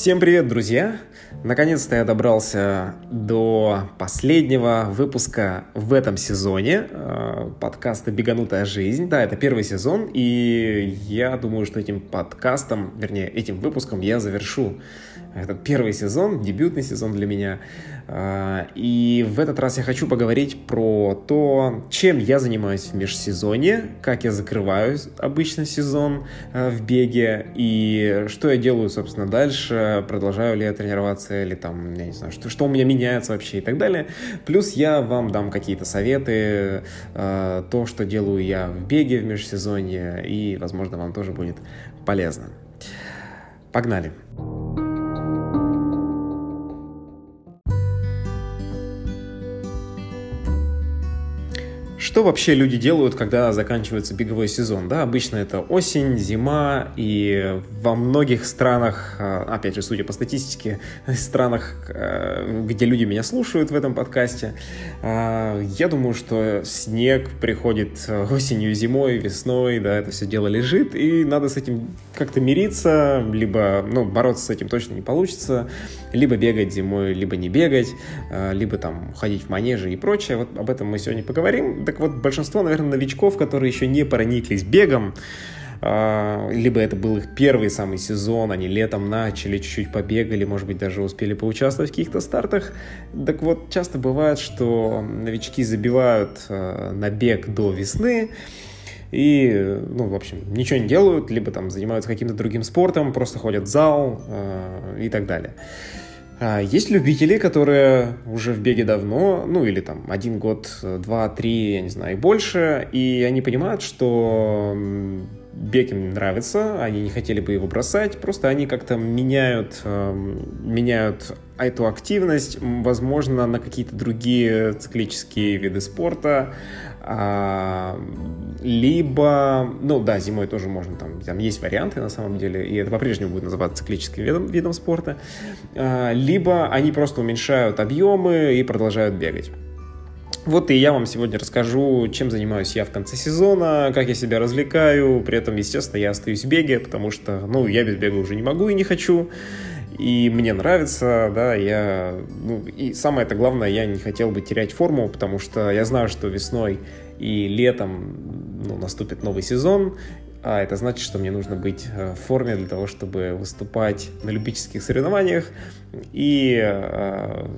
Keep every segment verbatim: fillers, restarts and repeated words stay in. Всем привет, друзья! Наконец-то я добрался до последнего выпуска в этом сезоне э, подкаста «Беганутая жизнь». Да, это первый сезон, и я думаю, что этим подкастом, вернее, этим выпуском я завершу этот первый сезон, дебютный сезон для меня. Э, и в этот раз я хочу поговорить про то, чем я занимаюсь в межсезонье, как я закрываю обычно сезон э, в беге, и что я делаю, собственно, дальше. Продолжаю ли я тренироваться, или там, я не знаю, что, что у меня меняется вообще и так далее. Плюс я вам дам какие-то советы, э, то, что делаю я в беге в межсезонье, и, возможно, вам тоже будет полезно. Погнали! Что вообще люди делают, когда заканчивается беговой сезон? Да, обычно это осень, зима, и во многих странах, опять же, судя по статистике, странах, где люди меня слушают в этом подкасте, я думаю, что снег приходит осенью, зимой, весной, да, это все дело лежит, и надо с этим как-то мириться, либо, ну, бороться с этим точно не получится, либо бегать зимой, либо не бегать, либо там ходить в манежи и прочее. Вот об этом мы сегодня поговорим. Так вот, большинство, наверное, новичков, которые еще не прониклись бегом, либо это был их первый самый сезон, они летом начали, чуть-чуть побегали, может быть, даже успели поучаствовать в каких-то стартах. Так вот, часто бывает, что новички забивают на бег до весны и, ну, в общем, ничего не делают, либо там занимаются каким-то другим спортом, просто ходят в зал и так далее. Есть любители, которые уже в беге давно, ну или там один год, два, три, я не знаю, и больше, и они понимают, что бег им нравится, они не хотели бы его бросать, просто они как-то меняют, меняют эту активность, возможно, на какие-то другие циклические виды спорта, либо, ну да, зимой тоже можно, там, там есть варианты на самом деле, и это по-прежнему будет называться циклическим видом, видом спорта, либо они просто уменьшают объемы и продолжают бегать. Вот и я вам сегодня расскажу, чем занимаюсь я в конце сезона, как я себя развлекаю, при этом, естественно, я остаюсь в беге, потому что, ну, я без бега уже не могу и не хочу, и мне нравится, да, я, ну, и самое-то главное, я не хотел бы терять форму, потому что я знаю, что весной и летом, ну, наступит новый сезон, а это значит, что мне нужно быть в форме для того, чтобы выступать на любительских соревнованиях и,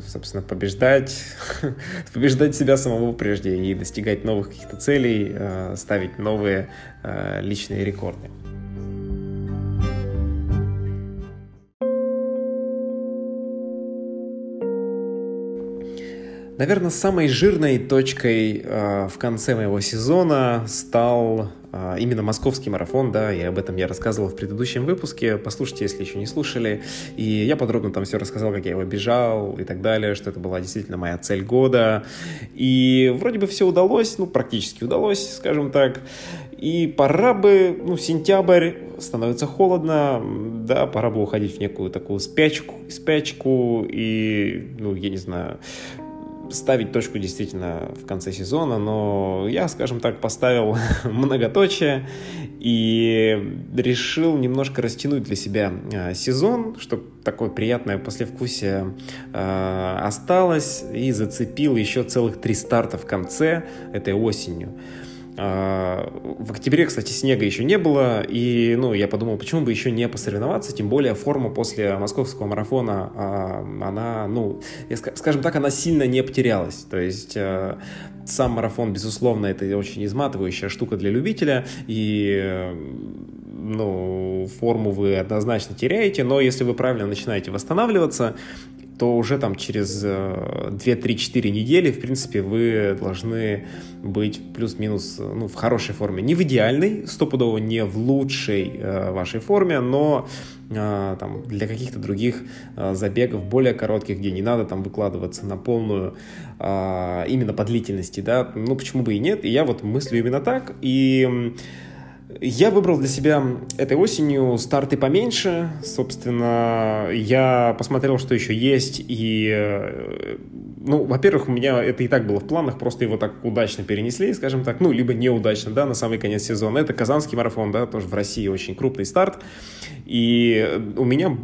собственно, побеждать, побеждать себя самого прежде и достигать новых каких-то целей, ставить новые личные рекорды. Наверное, самой жирной точкой э, в конце моего сезона стал э, именно Московский марафон, да, и об этом я рассказывал в предыдущем выпуске, послушайте, если еще не слушали, и я подробно там все рассказал, как я его бежал и так далее, что это была действительно моя цель года, и вроде бы все удалось, ну, практически удалось, скажем так, и пора бы, ну, сентябрь, становится холодно, да, пора бы уходить в некую такую спячку, спячку и, ну, я не знаю, ставить точку действительно в конце сезона, но я, скажем так, поставил многоточие и решил немножко растянуть для себя сезон, чтобы такое приятное послевкусие э, осталось, и зацепил еще целых три старта в конце этой осенью. В октябре, кстати, снега еще не было, и, ну, я подумал, почему бы еще не посоревноваться, тем более форма после московского марафона, она, ну, скажем так, она сильно не потерялась, то есть сам марафон, безусловно, это очень изматывающая штука для любителя, и, ну, форму вы однозначно теряете, но если вы правильно начинаете восстанавливаться, то уже там через две-три-четыре недели, в принципе, вы должны быть плюс-минус, ну, в хорошей форме. Не в идеальной, стопудово не в лучшей э, вашей форме, но э, там, для каких-то других э, забегов более коротких, где не надо там выкладываться на полную э, именно по длительности, да, ну, почему бы и нет. И я вот мыслю именно так, и... Я выбрал для себя этой осенью старты поменьше, собственно, я посмотрел, что еще есть, и, ну, во-первых, у меня это и так было в планах, просто его так удачно перенесли, скажем так, ну, либо неудачно, да, на самый конец сезона, это Казанский марафон, да, тоже в России очень крупный старт, и у меня...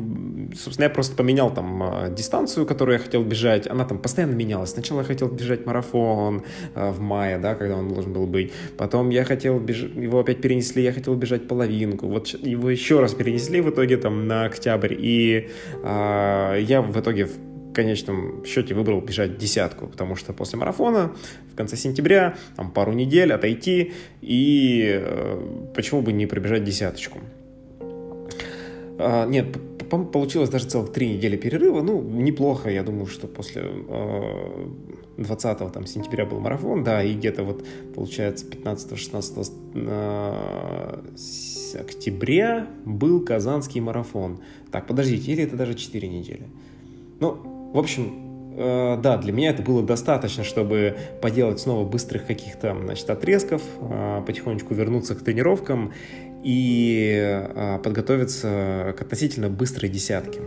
собственно, я просто поменял там дистанцию, которую я хотел бежать. Она там постоянно менялась. Сначала я хотел бежать марафон в мае, да, когда он должен был быть. Потом я хотел бежать, его опять перенесли, я хотел бежать половинку. Вот его еще раз перенесли в итоге там на октябрь. И а, я в итоге в В конечном счете выбрал бежать десятку, потому что после марафона в конце сентября там пару недель отойти, и э, почему бы не пробежать десяточку. А, нет, получилось даже целых три недели перерыва, ну, неплохо, я думаю, что после э, двадцатого там, сентября был марафон, да, и где-то вот, получается, пятнадцатого-шестнадцатого э, октября был Казанский марафон. Так, подождите, или это даже четыре недели? Ну, в общем, э, да, для меня это было достаточно, чтобы поделать снова быстрых каких-то, значит, отрезков, э, потихонечку вернуться к тренировкам и э, подготовиться к относительно быстрой десятке.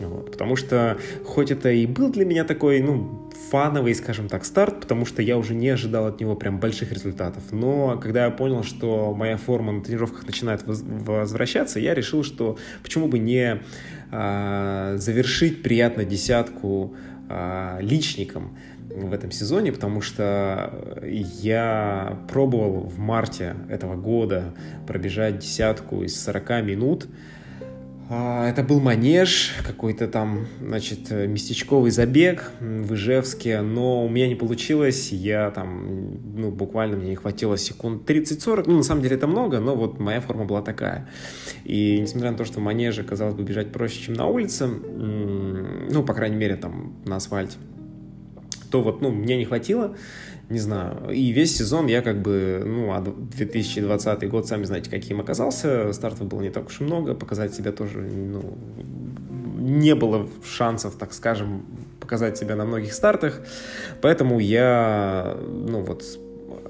Вот. Потому что, хоть это и был для меня такой, ну, фановый, скажем так, старт, потому что я уже не ожидал от него прям больших результатов, но когда я понял, что моя форма на тренировках начинает возвращаться, я решил, что почему бы не а, завершить приятно десятку а, личником в этом сезоне, потому что я пробовал в марте этого года пробежать десятку из сорока минут. Это был манеж, какой-то там, значит, местечковый забег в Ижевске, но у меня не получилось, я там, ну, буквально мне не хватило секунд тридцать-сорок, ну, на самом деле это много, но вот моя форма была такая. И несмотря на то, что в манеже, казалось бы, бежать проще, чем на улице, ну, по крайней мере, там, на асфальте, то вот, ну, мне не хватило, не знаю, и весь сезон я как бы, ну, а две тысячи двадцатый год, сами знаете, каким оказался, стартов было не так уж и много, показать себя тоже, ну, не было шансов, так скажем, показать себя на многих стартах, поэтому я, ну, вот,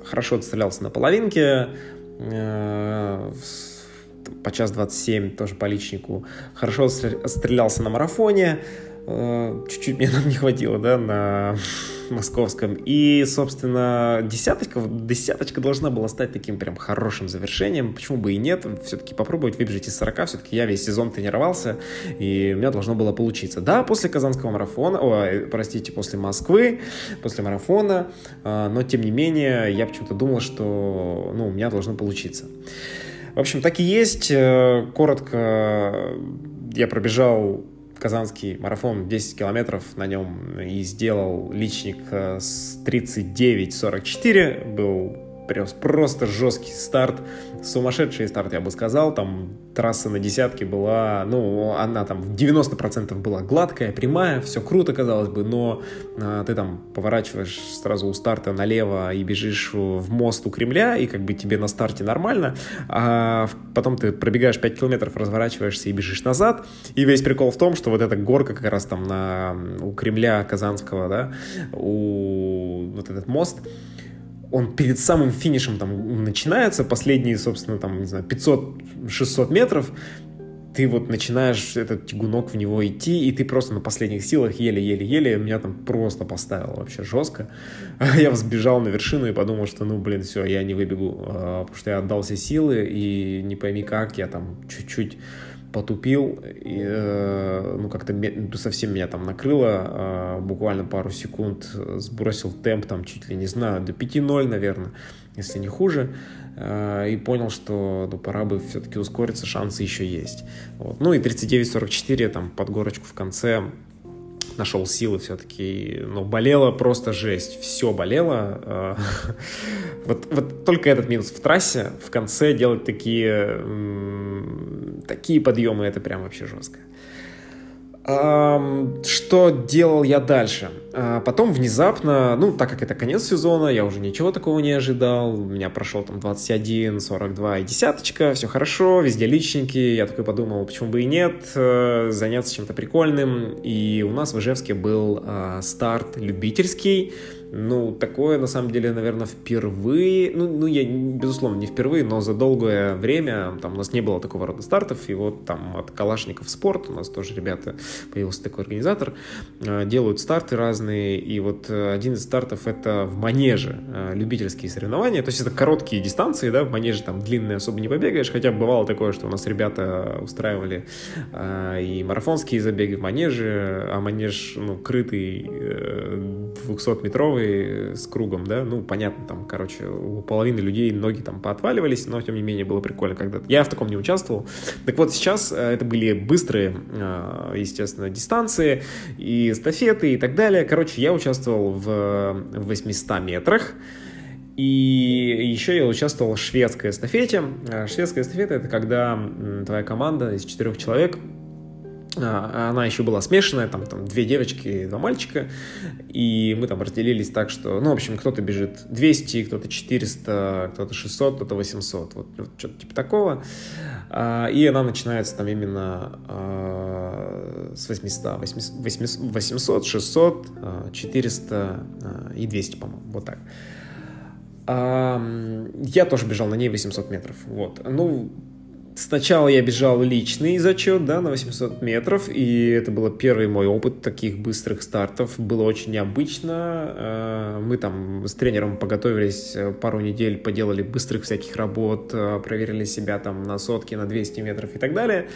хорошо отстрелялся на половинке, э- по час двадцать семь тоже по личнику, хорошо отстрелялся на марафоне, чуть-чуть мне там не хватило, да, на московском. И, собственно, десяточка, десяточка должна была стать таким прям хорошим завершением. Почему бы и нет? Все-таки попробовать выбежать из сорока. Все-таки я весь сезон тренировался, и у меня должно было получиться. Да, после Казанского марафона, ой, простите, после Москвы, после марафона, но, тем не менее, я почему-то думал, что, ну, у меня должно получиться. В общем, так и есть. Коротко я пробежал Казанский марафон, десять километров на нем, и сделал личник с тридцать девять сорок четыре, был просто жесткий старт, сумасшедший старт, я бы сказал, там трасса на десятке была, ну, она там в девяносто процентов была гладкая, прямая, все круто, казалось бы, но а, ты там поворачиваешь сразу у старта налево и бежишь в мост у Кремля, и как бы тебе на старте нормально, а потом ты пробегаешь пять километров, разворачиваешься и бежишь назад, и весь прикол в том, что вот эта горка как раз там на, у Кремля Казанского, да, у, вот этот мост, он перед самым финишем там начинается, последние, собственно, там, не знаю, пятьсот-шестьсот метров, ты вот начинаешь этот тягунок в него идти, и ты просто на последних силах еле-еле-еле, меня там просто поставило вообще жестко. Я взбежал на вершину и подумал, что, ну, блин, все, я не выбегу, потому что я отдал все силы, и не пойми как, я там чуть-чуть потупил, и, э, ну, как-то совсем меня там накрыло, э, буквально пару секунд сбросил темп, там, чуть ли не знаю, до пять ноль, наверное, если не хуже, э, и понял, что, ну, пора бы все-таки ускориться, шансы еще есть. Вот. Ну, и тридцать девять сорок четыре, там, под горочку в конце нашел силы все-таки, но болело просто жесть, все болело. Вот, вот только этот минус в трассе, в конце делать такие, такие подъемы, это прям вообще жестко. Что делал я дальше? Потом внезапно, ну, так как это конец сезона, я уже ничего такого не ожидал, у меня прошел там двадцать один, сорок два и десяточка, все хорошо, везде личники, я такой подумал, почему бы и нет, заняться чем-то прикольным, и у нас в Ижевске был э, старт любительский. Ну, такое, на самом деле, наверное, впервые, ну, ну, я, безусловно, не впервые, но за долгое время там у нас не было такого рода стартов, и вот там от Калашников Спорт, у нас тоже, ребята, появился такой организатор, делают старты разные, интересные. И вот один из стартов — это в манеже любительские соревнования. То есть это короткие дистанции, да, в манеже там длинные особо не побегаешь. Хотя бывало такое, что у нас ребята устраивали и марафонские забеги в манеже, а манеж, ну, крытый, двухсотметровый с кругом, да, ну, понятно, там, короче, у половины людей ноги там поотваливались, но, тем не менее, было прикольно когда-то. Я в таком не участвовал. Так вот, сейчас это были быстрые, естественно, дистанции, и эстафеты, и так далее. Короче, я участвовал в восьмистах метрах, и еще я участвовал в шведской эстафете. Шведская эстафета — это когда твоя команда из четырех человек, она еще была смешанная, там, там две девочки и два мальчика, и мы там разделились так, что, ну, в общем, кто-то бежит двести, кто-то четыреста, кто-то шестьсот, кто-то восемьсот, вот, вот что-то типа такого, и она начинается там именно с восемьсот, шестьсот, четыреста и двести, по-моему, вот так. Я тоже бежал на ней восемьсот метров, вот, ну, сначала я бежал личный зачет, да, на восемьсот метров, и это был первый мой опыт таких быстрых стартов, было очень необычно, мы там с тренером поготовились пару недель, поделали быстрых всяких работ, проверили себя там на сотки, на двести метров и так далее,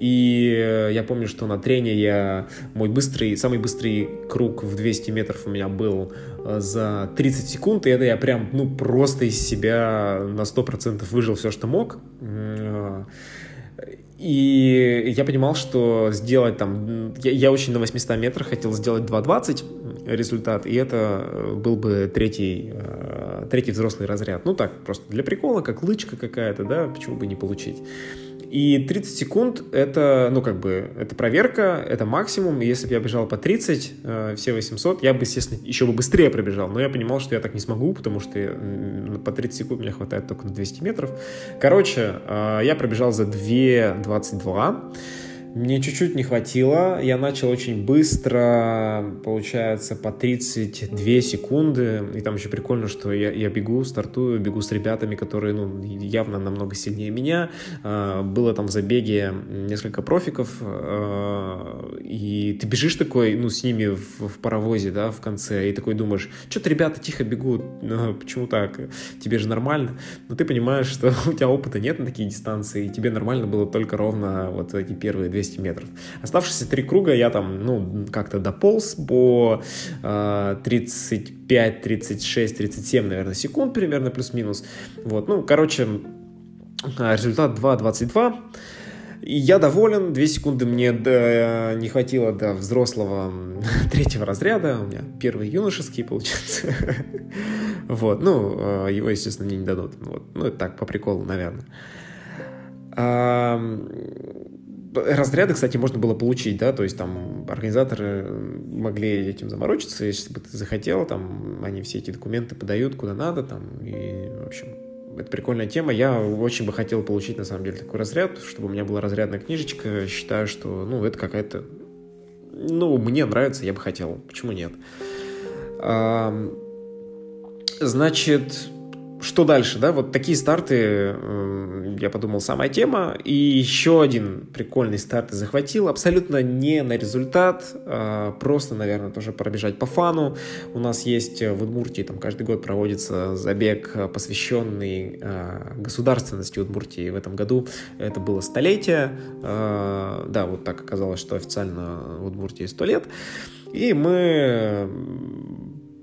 и я помню, что на трене я, мой быстрый, самый быстрый круг в двести метров у меня был за тридцать секунд, и это я прям, ну, просто из себя на сто процентов выжил все, что мог. И я понимал, что сделать там... Я, я очень на восьмистах метрах хотел сделать два двадцать результат, и это был бы третий, третий взрослый разряд. Ну так, просто для прикола, как лычка какая-то, да, почему бы не получить. И тридцать секунд — это, ну, как бы, это проверка, это максимум. И если бы я бежал по тридцать, э, все восемьсот, я бы, естественно, еще бы быстрее пробежал. Но я понимал, что я так не смогу, потому что я, по тридцать секунд мне хватает только на двести метров. Короче, э, я пробежал за два двадцать два. Мне чуть-чуть не хватило. Я начал очень быстро, получается, по тридцать две секунды. И там еще прикольно, что я, я бегу, стартую, бегу с ребятами, которые, ну, явно намного сильнее меня. Было там в забеге несколько профиков. И ты бежишь такой, ну, с ними в, в паровозе, да, в конце. И такой думаешь, что-то ребята тихо бегут. Почему так? Тебе же нормально. Но ты понимаешь, что у тебя опыта нет на такие дистанции. И тебе нормально было только ровно вот эти первые двести метров. Оставшиеся три круга я там, ну, как-то дополз по э, тридцать пять, тридцать шесть, тридцать семь, наверное, секунд примерно, плюс-минус. Вот, ну, короче, результат два двадцать два. И я доволен, две секунды мне до, не хватило до взрослого третьего разряда, у меня первый юношеский, получается. Вот, ну, его, естественно, мне не дадут. Ну, это так, по приколу, наверное. Разряды, кстати, можно было получить, да, то есть там организаторы могли этим заморочиться, если бы ты захотел, там они все эти документы подают куда надо, там, и, в общем, это прикольная тема. Я очень бы хотел получить, на самом деле, такой разряд, чтобы у меня была разрядная книжечка. Считаю, что, ну, это какая-то... Ну, мне нравится, я бы хотел. Почему нет? А, значит... Что дальше, да? Вот такие старты, я подумал, самая тема. И еще один прикольный старт захватил. Абсолютно не на результат, просто, наверное, тоже пробежать по фану. У нас есть в Удмуртии, там каждый год проводится забег, посвященный государственности Удмуртии. В этом году это было столетие. Да, вот так оказалось, что официально в Удмуртии сто лет. И мы...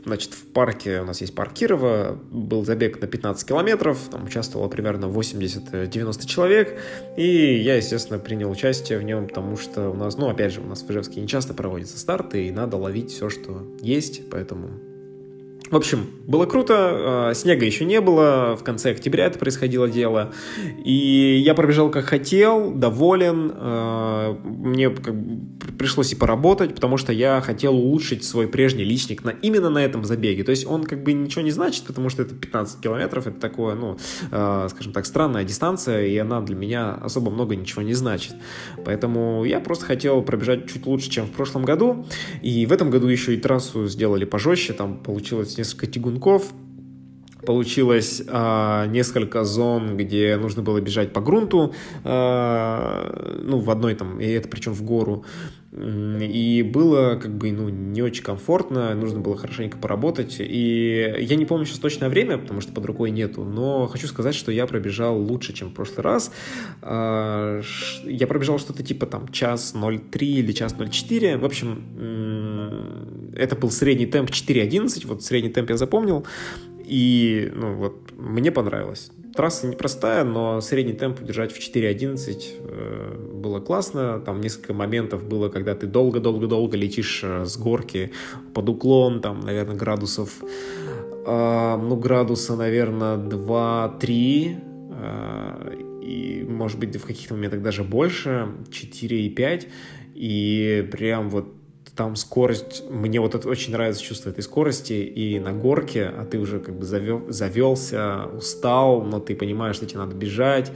Значит, в парке, у нас есть парк Кирова, был забег на пятнадцать километров, там участвовало примерно восемьдесят-девяносто человек, и я, естественно, принял участие в нем, потому что у нас, ну, опять же, у нас в Ижевске не часто проводятся старты, и надо ловить все, что есть, поэтому... В общем, было круто, снега еще не было, в конце октября это происходило дело, и я пробежал как хотел, доволен, мне пришлось и поработать, потому что я хотел улучшить свой прежний личник на, именно на этом забеге, то есть он как бы ничего не значит, потому что это пятнадцать километров, это такое, ну, скажем так, странная дистанция, и она для меня особо много ничего не значит, поэтому я просто хотел пробежать чуть лучше, чем в прошлом году, и в этом году еще и трассу сделали пожестче, там получилось несколько тягунков, получилось э, несколько зон, где нужно было бежать по грунту, э, ну, в одной там, и это причем в гору. И было как бы, ну, не очень комфортно, нужно было хорошенько поработать. И я не помню сейчас точное время, потому что под рукой нету, но хочу сказать, что я пробежал лучше, чем в прошлый раз. Я пробежал что-то типа там час ноль три или час ноль четыре. В общем, это был средний темп четыре одиннадцать, вот средний темп я запомнил. И, ну, вот, мне понравилось. Трасса непростая, но средний темп удержать в четыре одиннадцать было классно. Там несколько моментов было, когда ты долго-долго-долго летишь с горки под уклон, там, наверное, градусов, ну, градуса, наверное, два-три, и, может быть, в каких-то моментах даже больше, четыре и пять, и прям вот там скорость, мне вот это очень нравится, чувство этой скорости, и на горке, а ты уже как бы завел, завелся, устал, но ты понимаешь, что тебе надо бежать,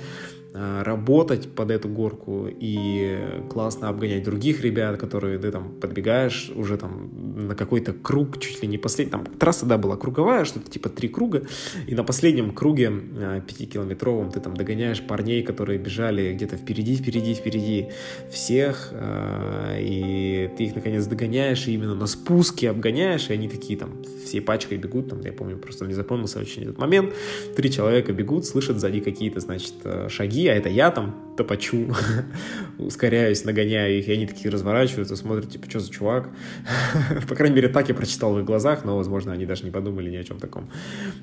работать под эту горку, и классно обгонять других ребят, которые ты там подбегаешь уже там на какой-то круг, чуть ли не последний, там трасса, да, была круговая, что-то типа три круга, и на последнем круге пятикилометровом ты там догоняешь парней, которые бежали где-то впереди, впереди, впереди всех, и ты их наконец догоняешь, и именно на спуске обгоняешь, и они такие там всей пачкой бегут, там, я помню, просто мне запомнился очень этот момент, три человека бегут, слышат сзади какие-то, значит, шаги, а это я там топочу, ускоряюсь, нагоняю их, и они такие разворачиваются, смотрят, типа, что за чувак? По крайней мере, так я прочитал в их глазах, но, возможно, они даже не подумали ни о чем таком.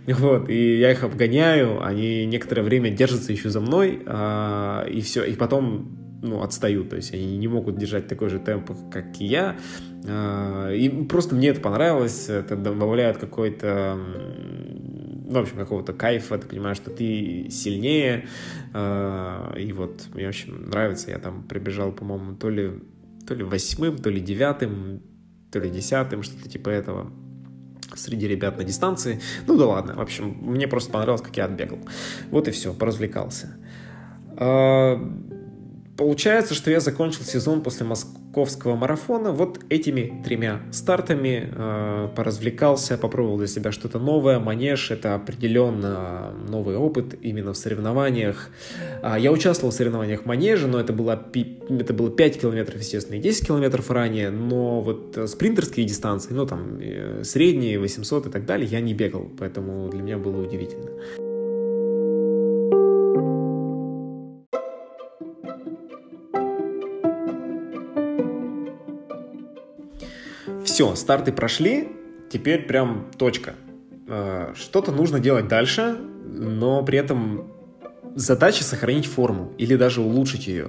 Вот, и я их обгоняю, они некоторое время держатся еще за мной, а, и все, и потом, ну, отстают, то есть они не могут держать такой же темп, как и я, а, и просто мне это понравилось, это добавляет какой-то... в общем, какого-то кайфа, ты понимаешь, что ты сильнее, и вот мне очень нравится, я там прибежал, по-моему, то ли, то ли восьмым, то ли девятым, то ли десятым, что-то типа этого, среди ребят на дистанции, ну да ладно, в общем, мне просто понравилось, как я отбегал, вот и все, поразвлекался. Получается, что я закончил сезон после московского марафона вот этими тремя стартами, э, поразвлекался, попробовал для себя что-то новое, манеж, это определенно новый опыт именно в соревнованиях. А, я участвовал в соревнованиях манежа, но это было, пи- это было пять километров, естественно, и десять километров ранее, но вот спринтерские дистанции, ну там э, средние, восемьсот и так далее, я не бегал, поэтому для меня было удивительно. Все, старты прошли, теперь прям точка. Что-то нужно делать дальше, но при этом задача сохранить форму или даже улучшить ее.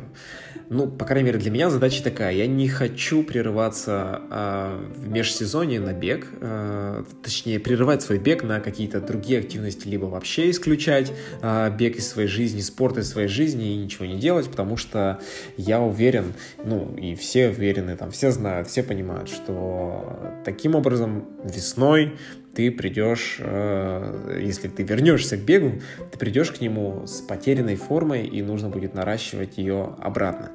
Ну, по крайней мере, для меня задача такая. Я не хочу прерываться э, в межсезонье на бег, э, точнее, прерывать свой бег на какие-то другие активности, либо вообще исключать э, бег из своей жизни, спорт из своей жизни и ничего не делать, потому что я уверен, ну, и все уверены, там, все знают, все понимают, что таким образом весной ты придешь, э, если ты вернешься к бегу, ты придешь к нему с потерянной формой, и нужно будет наращивать ее обратно.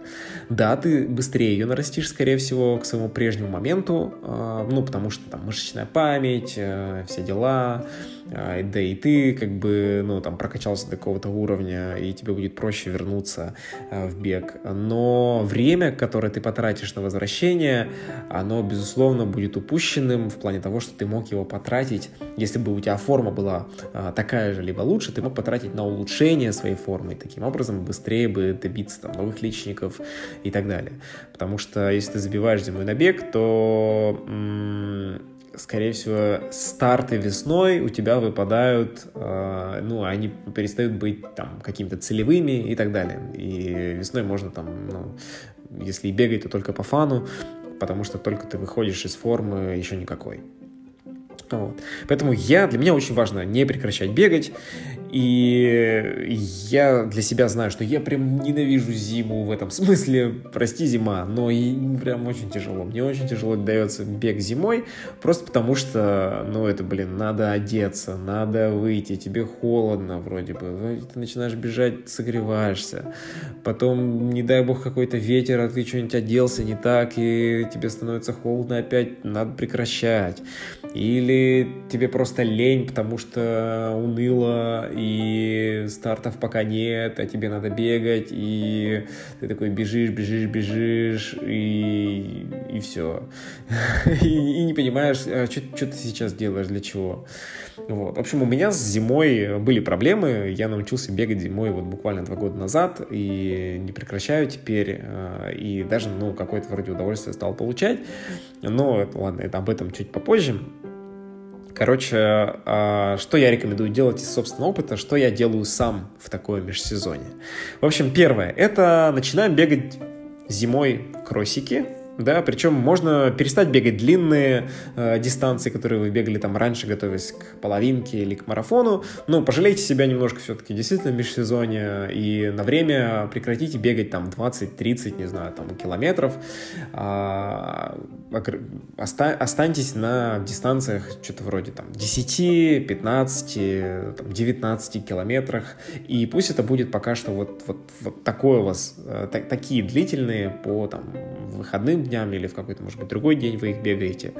Да, ты быстрее ее нарастишь, скорее всего, к своему прежнему моменту, э, ну, потому что там мышечная память, э, все дела, э, да и ты как бы, ну, там, прокачался до какого-то уровня, и тебе будет проще вернуться э, в бег. Но время, которое ты потратишь на возвращение, оно, безусловно, будет упущенным в плане того, что ты мог его потратить. Если бы у тебя форма была а, такая же, либо лучше, ты мог потратить на улучшение своей формы, и таким образом быстрее бы добиться там, новых личников и так далее. Потому что если ты забиваешь зимой на бег, то, м-м, скорее всего, старты весной у тебя выпадают, э, ну, они перестают быть там какими-то целевыми и так далее. И весной можно там, ну, если и бегать, то только по фану, потому что только ты выходишь из формы еще никакой. Вот. Поэтому я, для меня очень важно не прекращать бегать И я для себя знаю, что я прям ненавижу зиму в этом смысле. Прости, зима, но и прям очень тяжело. Мне очень тяжело дается бег зимой, просто потому что, ну, это, блин, надо одеться, надо выйти, тебе холодно вроде бы. Ты начинаешь бежать, согреваешься. Потом, не дай бог, какой-то ветер, а ты что-нибудь оделся не так, и тебе становится холодно опять, надо прекращать. Или тебе просто лень, потому что уныло, и стартов пока нет, а тебе надо бегать, и ты такой бежишь, бежишь, бежишь, и, и все. И, и не понимаешь, а что ты сейчас делаешь, для чего. Вот. В общем, у меня с зимой были проблемы, я научился бегать зимой вот буквально два года назад, и не прекращаю теперь, и даже, ну, какое-то вроде удовольствие стал получать, но, ладно, это, об этом чуть попозже. Короче, что я рекомендую делать из собственного опыта, что я делаю сам в такое межсезонье. В общем, первое, это начинаем бегать зимой кроссики. Да, причем можно перестать бегать длинные э, дистанции, которые вы бегали там раньше, готовясь к половинке или к марафону. Ну, пожалейте себя немножко все-таки, действительно, в межсезонье. И на время прекратите бегать там двадцать-тридцать, не знаю, там километров. А, оста- останьтесь на дистанциях что-то вроде там десять, пятнадцать, там, девятнадцать километрах. И пусть это будет пока что вот, вот, вот такое у вас, так, такие длительные по там выходным днями или в какой-то, может быть, другой день вы их бегаете.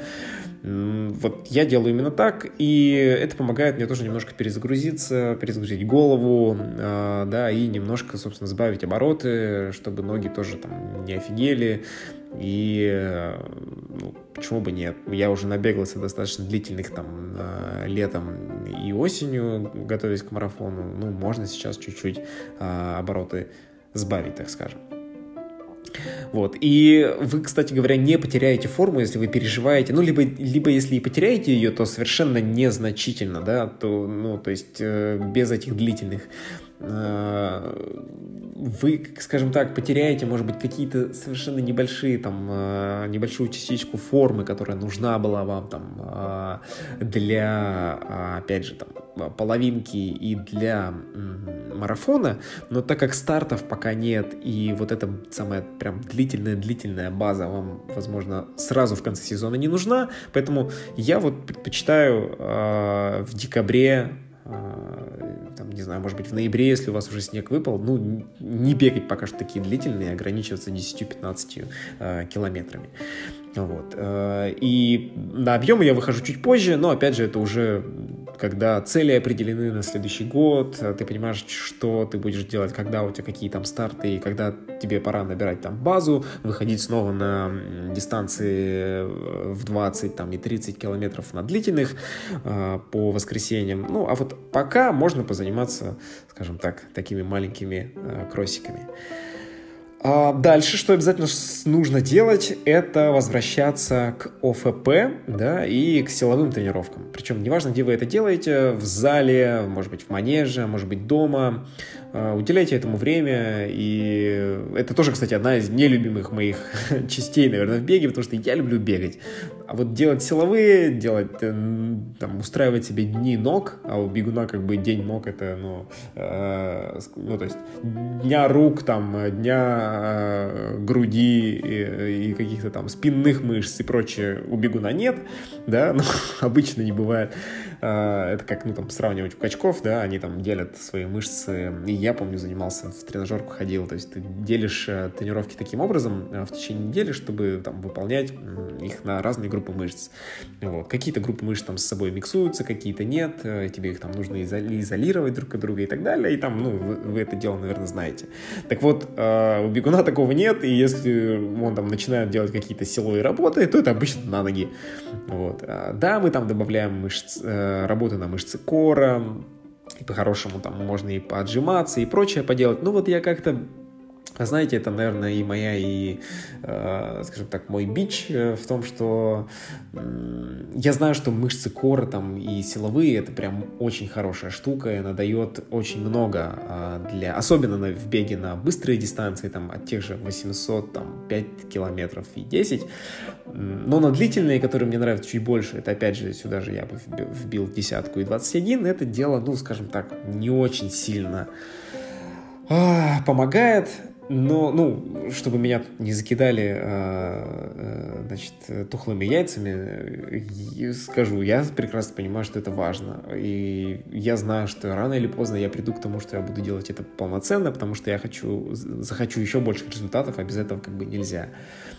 Вот я делаю именно так, и это помогает мне тоже немножко перезагрузиться, перезагрузить голову, да, и немножко, собственно, сбавить обороты, чтобы ноги тоже там не офигели, и, ну, почему бы нет. Я уже набегался достаточно длительных там летом и осенью, готовясь к марафону, ну, можно сейчас чуть-чуть обороты сбавить, так скажем. Вот. И вы, кстати говоря, не потеряете форму, если вы переживаете, ну, либо, либо если и потеряете ее, то совершенно незначительно, да, то, ну, то есть э, без этих длительных. Э, вы, скажем так, потеряете, может быть, какие-то совершенно небольшие, там, э, небольшую частичку формы, которая нужна была вам, там, э, для, опять же, там, половинки и для м- марафона, но так как стартов пока нет, и вот эта самая прям длительная-длительная база вам, возможно, сразу в конце сезона не нужна, поэтому я вот предпочитаю э- в декабре, э- там, не знаю, может быть, в ноябре, если у вас уже снег выпал, ну, не бегать пока что такие длительные, ограничиваться десятью-пятнадцатью э- километрами. Вот. Э- и на объемы я выхожу чуть позже, но, опять же, это уже... когда цели определены на следующий год, ты понимаешь, что ты будешь делать, когда у тебя какие там старты, и когда тебе пора набирать там базу, выходить снова на дистанции в двадцать там, и тридцать километров на длительных э, по воскресеньям. Ну, а вот пока можно позаниматься, скажем так, такими маленькими э, кроссиками. А дальше, что обязательно нужно делать, это возвращаться к ОФП, да, и к силовым тренировкам. Причем неважно, где вы это делаете, в зале, может быть, в манеже, может быть, дома. Уделяйте этому время, и это тоже, кстати, одна из нелюбимых моих частей, наверное, в беге, потому что я люблю бегать. А вот делать силовые, делать, там, устраивать себе дни ног, а у бегуна как бы день ног это, ну, э, ну то есть дня рук, там, дня э, груди и, и каких-то там спинных мышц и прочее у бегуна нет, да, ну, обычно не бывает. Э, это как, ну, там, сравнивать у качков, да, они там делят свои мышцы. И я, помню, занимался, в тренажерку ходил. То есть ты делишь тренировки таким образом в течение недели, чтобы там выполнять их на разные группы мышц. Вот. Какие-то группы мышц там с собой миксуются, какие-то нет. Тебе их там нужно изолировать друг от друга и так далее. И там, ну, вы, вы это дело, наверное, знаете. Так вот, у бегуна такого нет. И если он там начинает делать какие-то силовые работы, то это обычно на ноги. Вот. Да, мы там добавляем мышц, работы на мышцы кора, и по-хорошему там можно и поотжиматься, и прочее поделать. Ну вот я как-то Знаете, это, наверное, и моя, и, э, скажем так, мой бич в том, что э, я знаю, что мышцы кора там и силовые — это прям очень хорошая штука, и она дает очень много, э, для, особенно на, в беге на быстрые дистанции, там, от тех же восемьсот, там, пять километров и десять, но на длительные, которые мне нравятся чуть больше, это, опять же, сюда же я бы вбил десятку и двадцать один, это дело, ну, скажем так, не очень сильно а, помогает. Но, ну, чтобы меня тут не закидали, э, значит, тухлыми яйцами, скажу, я прекрасно понимаю, что это важно. И я знаю, что рано или поздно я приду к тому, что я буду делать это полноценно, потому что я хочу, захочу еще больше результатов, а без этого как бы нельзя.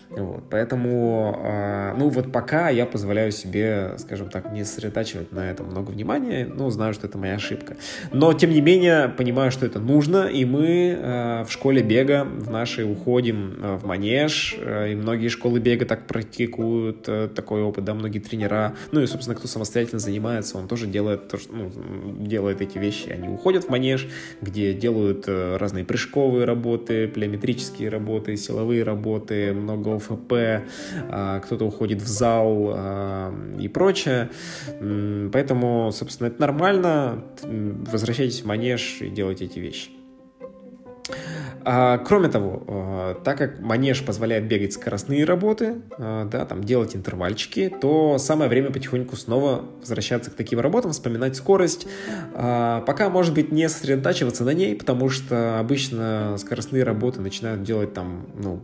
Вот, поэтому, э, ну, вот пока я позволяю себе, скажем так, не сосредотачивать на этом много внимания, ну, знаю, что это моя ошибка. Но, тем не менее, понимаю, что это нужно, и мы э, в школе бега, в нашей уходим в манеж, и многие школы бега так практикуют, такой опыт, да, многие тренера, ну и, собственно, кто самостоятельно занимается, он тоже делает, то, что, ну, делает эти вещи, они уходят в манеж, где делают разные прыжковые работы, плеометрические работы, силовые работы, много ОФП, кто-то уходит в зал и прочее, поэтому, собственно, это нормально, возвращайтесь в манеж и делайте эти вещи. Кроме того, так как манеж позволяет бегать скоростные работы, да, там, делать интервальчики, то самое время потихоньку снова возвращаться к таким работам, вспоминать скорость. Пока, может быть, не сосредотачиваться на ней, потому что обычно скоростные работы начинают делать там, ну,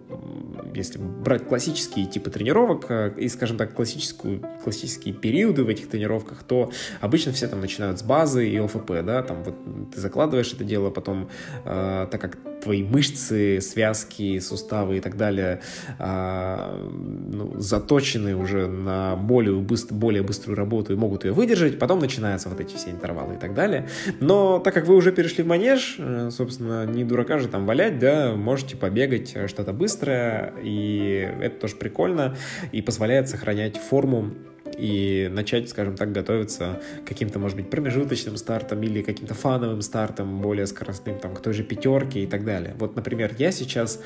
если брать классические типы тренировок и, скажем так, классическую, классические периоды в этих тренировках, то обычно все там начинают с базы и ОФП, да, там вот ты закладываешь это дело, потом, так как твои мышцы, связки, суставы и так далее, э, ну, заточены уже на более, быстр, более быструю работу и могут ее выдержать. Потом начинаются вот эти все интервалы и так далее. Но так как вы уже перешли в манеж, э, собственно, не дурака же там валять, да, можете побегать что-то быстрое, и это тоже прикольно, и позволяет сохранять форму и начать, скажем так, готовиться к каким-то, может быть, промежуточным стартам или каким-то фановым стартам, более скоростным, там, к той же пятерке и так далее. Вот, например, я сейчас,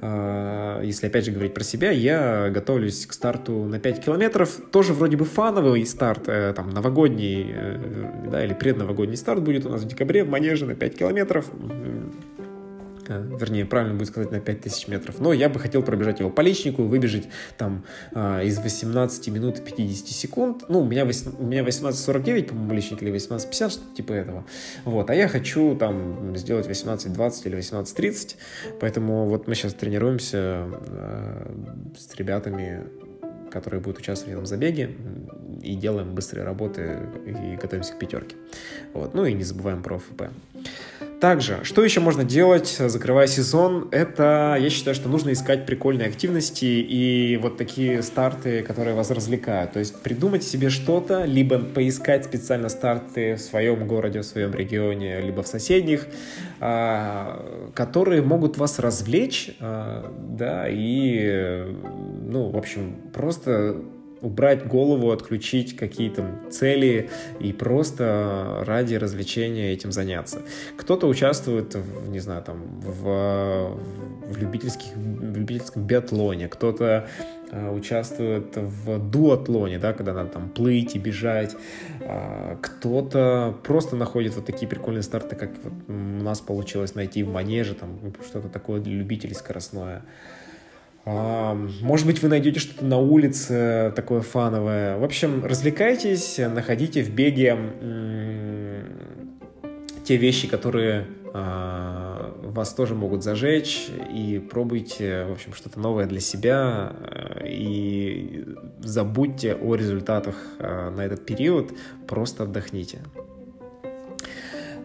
э, если опять же говорить про себя, я готовлюсь к старту на пять километров, тоже вроде бы фановый старт, э, там, новогодний, э, да, или предновогодний старт будет у нас в декабре в манеже на пять километров, вернее, правильно будет сказать, на пять тысяч метров, но я бы хотел пробежать его по личнику, выбежать там э, из восемнадцати минут и пятидесяти секунд, ну, у меня, восемь, у меня восемнадцать сорок девять, по-моему, личник, или восемнадцать пятьдесят, что-то типа этого, вот, а я хочу там сделать восемнадцать двадцать или восемнадцать тридцать, поэтому вот мы сейчас тренируемся э, с ребятами, которые будут участвовать в этом забеге, и делаем быстрые работы, и готовимся к пятерке, вот, ну, и не забываем про ФП. Также, что еще можно делать, закрывая сезон, это, я считаю, что нужно искать прикольные активности и вот такие старты, которые вас развлекают. То есть придумать себе что-то, либо поискать специально старты в своем городе, в своем регионе, либо в соседних, которые могут вас развлечь, да, и, ну, в общем, просто убрать голову, отключить какие-то цели и просто ради развлечения этим заняться. Кто-то участвует, в, не знаю, там, в, в, любительских, в любительском биатлоне, кто-то участвует в дуатлоне, да, когда надо там плыть и бежать. Кто-то просто находит вот такие прикольные старты, как вот у нас получилось найти в манеже, там, что-то такое для любителей скоростное. Может быть, вы найдете что-то на улице такое фановое. В общем, развлекайтесь, находите в беге те вещи, которые вас тоже могут зажечь, и пробуйте, в общем, что-то новое для себя, и забудьте о результатах на этот период, просто отдохните.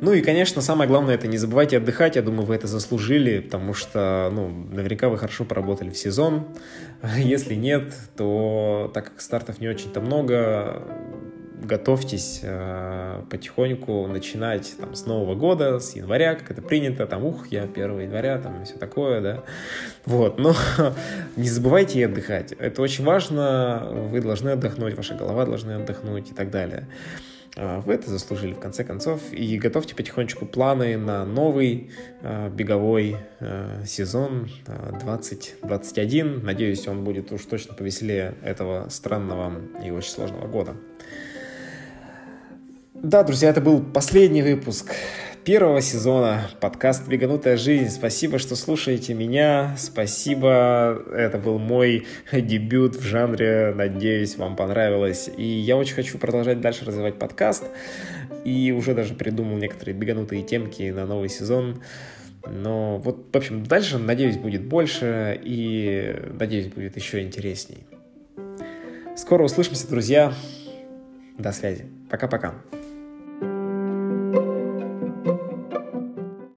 Ну и, конечно, самое главное — это не забывайте отдыхать. Я думаю, вы это заслужили, потому что, ну, наверняка вы хорошо поработали в сезон. Если нет, то так как стартов не очень-то много, готовьтесь э, потихоньку начинать там с Нового года, с января, как это принято, там, ух, я первого января, там, и все такое, да, вот, но не забывайте и отдыхать, это очень важно, вы должны отдохнуть, ваша голова должна отдохнуть и так далее. Вы это заслужили, в конце концов. И готовьте потихонечку планы на новый э, беговой э, сезон э, двадцать двадцать один. Надеюсь, он будет уж точно повеселее этого странного и очень сложного года. Да, друзья, это был последний выпуск первого сезона подкаста «Беганутая жизнь». Спасибо, что слушаете меня. Спасибо. Это был мой дебют в жанре. Надеюсь, вам понравилось. И я очень хочу продолжать дальше развивать подкаст. И уже даже придумал некоторые беганутые темки на новый сезон. Но вот, в общем, дальше, надеюсь, будет больше. И, надеюсь, будет еще интересней. Скоро услышимся, друзья. До связи. Пока-пока.